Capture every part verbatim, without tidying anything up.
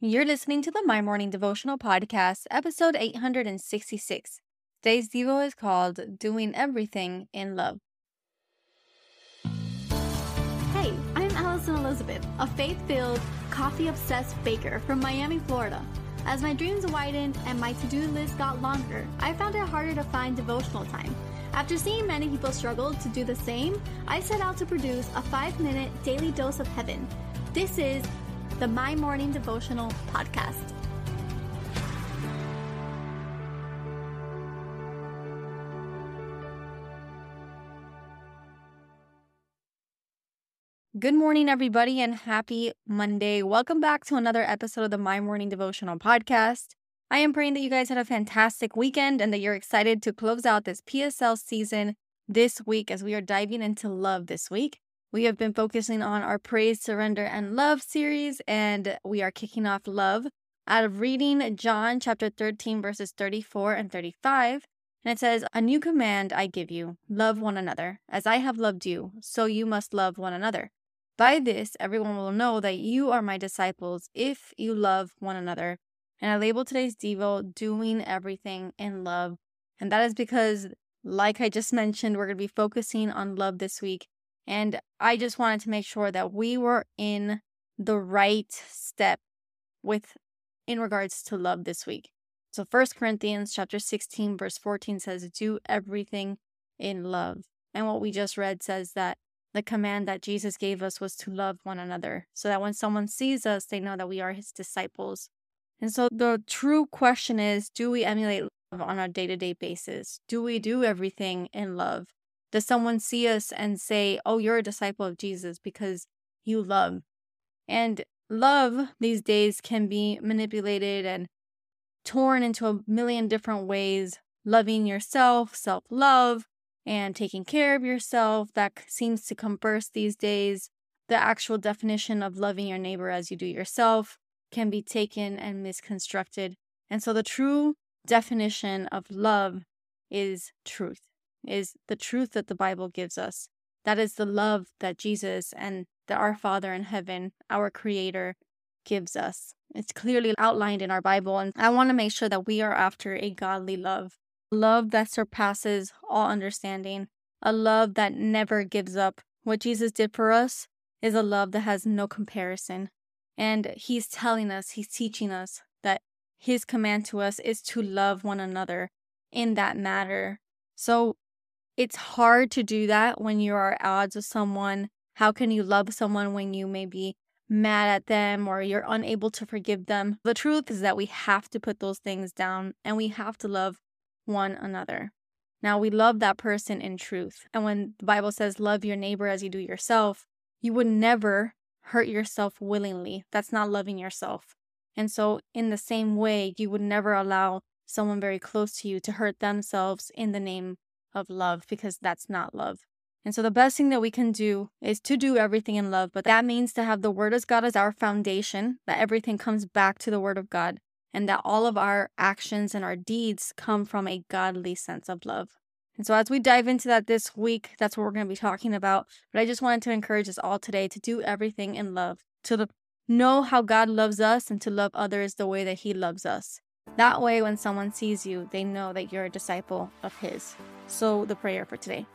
You're listening to the My Morning Devotional Podcast, episode eight hundred sixty-six. Today's Devo is called Doing Everything in Love. Hey, I'm Allison Elizabeth, a faith-filled, coffee-obsessed baker from Miami, Florida. As my dreams widened and my to-do list got longer, I found it harder to find devotional time. After seeing many people struggle to do the same, I set out to produce a five-minute daily dose of heaven. This is the My Morning Devotional Podcast. Good morning, everybody, and happy Monday. Welcome back to another episode of the My Morning Devotional Podcast. I am praying that you guys had a fantastic weekend and that you're excited to close out this P S L season this week as we are diving into love this week. We have been focusing on our Praise, Surrender, and Love series, and we are kicking off love out of reading John chapter thirteen, verses thirty-four and thirty-five. And it says, "A new command I give you, love one another. As I have loved you, so you must love one another. By this, everyone will know that you are my disciples if you love one another." And I labeled today's Devo, Doing Everything in Love. And that is because, like I just mentioned, we're going to be focusing on love this week. And I just wanted to make sure that we were in the right step with in regards to love this week. So First Corinthians chapter sixteen, verse fourteen says, "Do everything in love." And what we just read says that the command that Jesus gave us was to love one another, so that when someone sees us, they know that we are his disciples. And so the true question is, do we emulate love on a day-to-day basis? Do we do everything in love? Does someone see us and say, "Oh, you're a disciple of Jesus because you love"? And love these days can be manipulated and torn into a million different ways. Loving yourself, self-love, and taking care of yourself, that seems to come first these days. The actual definition of loving your neighbor as you do yourself can be taken and misconstructed. And so the true definition of love is truth. Is the truth that the Bible gives us. That is the love that Jesus and that our Father in heaven, our Creator, gives us. It's clearly outlined in our Bible, and I want to make sure that we are after a godly love. Love that surpasses all understanding. A love that never gives up. What Jesus did for us is a love that has no comparison. And he's telling us, he's teaching us that his command to us is to love one another in that matter. So it's hard to do that when you are at odds with someone. How can you love someone when you may be mad at them or you're unable to forgive them? The truth is that we have to put those things down and we have to love one another. Now, we love that person in truth. And when the Bible says love your neighbor as you do yourself, you would never hurt yourself willingly. That's not loving yourself. And so in the same way, you would never allow someone very close to you to hurt themselves in the name of love, because that's not love. And so the best thing that we can do is to do everything in love, but that means to have the Word of God as our foundation, that everything comes back to the Word of God, and that all of our actions and our deeds come from a godly sense of love. And so as we dive into that this week, that's what we're going to be talking about. But I just wanted to encourage us all today to do everything in love, to know how God loves us and to love others the way that he loves us. That way, when someone sees you, they know that you're a disciple of his. So the prayer for today.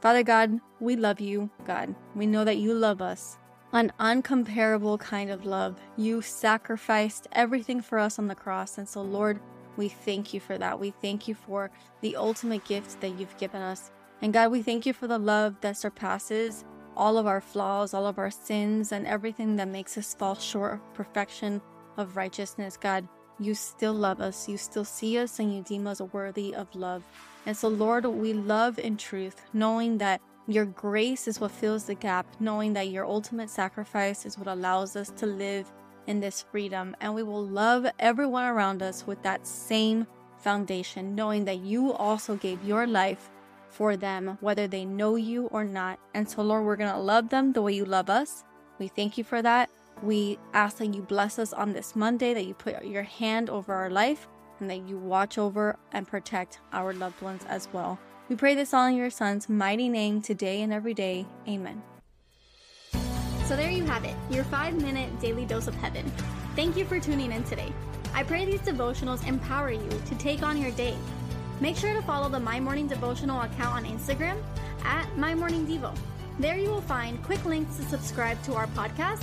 Father God, we love you, God. We know that you love us. An uncomparable kind of love. You sacrificed everything for us on the cross. And so, Lord, we thank you for that. We thank you for the ultimate gift that you've given us. And God, we thank you for the love that surpasses all of our flaws, all of our sins, and everything that makes us fall short of perfection, of righteousness, God. You still love us, you still see us, and you deem us worthy of love. And so, Lord, we love in truth, knowing that your grace is what fills the gap, knowing that your ultimate sacrifice is what allows us to live in this freedom. And we will love everyone around us with that same foundation, knowing that you also gave your life for them, whether they know you or not. And so, Lord, we're going to love them the way you love us. We thank you for that. We ask that you bless us on this Monday, that you put your hand over our life, and that you watch over and protect our loved ones as well. We pray this all in your Son's mighty name today and every day. Amen. So there you have it, your five-minute daily dose of heaven. Thank you for tuning in today. I pray these devotionals empower you to take on your day. Make sure to follow the My Morning Devotional account on Instagram at My Morning Devo. There you will find quick links to subscribe to our podcast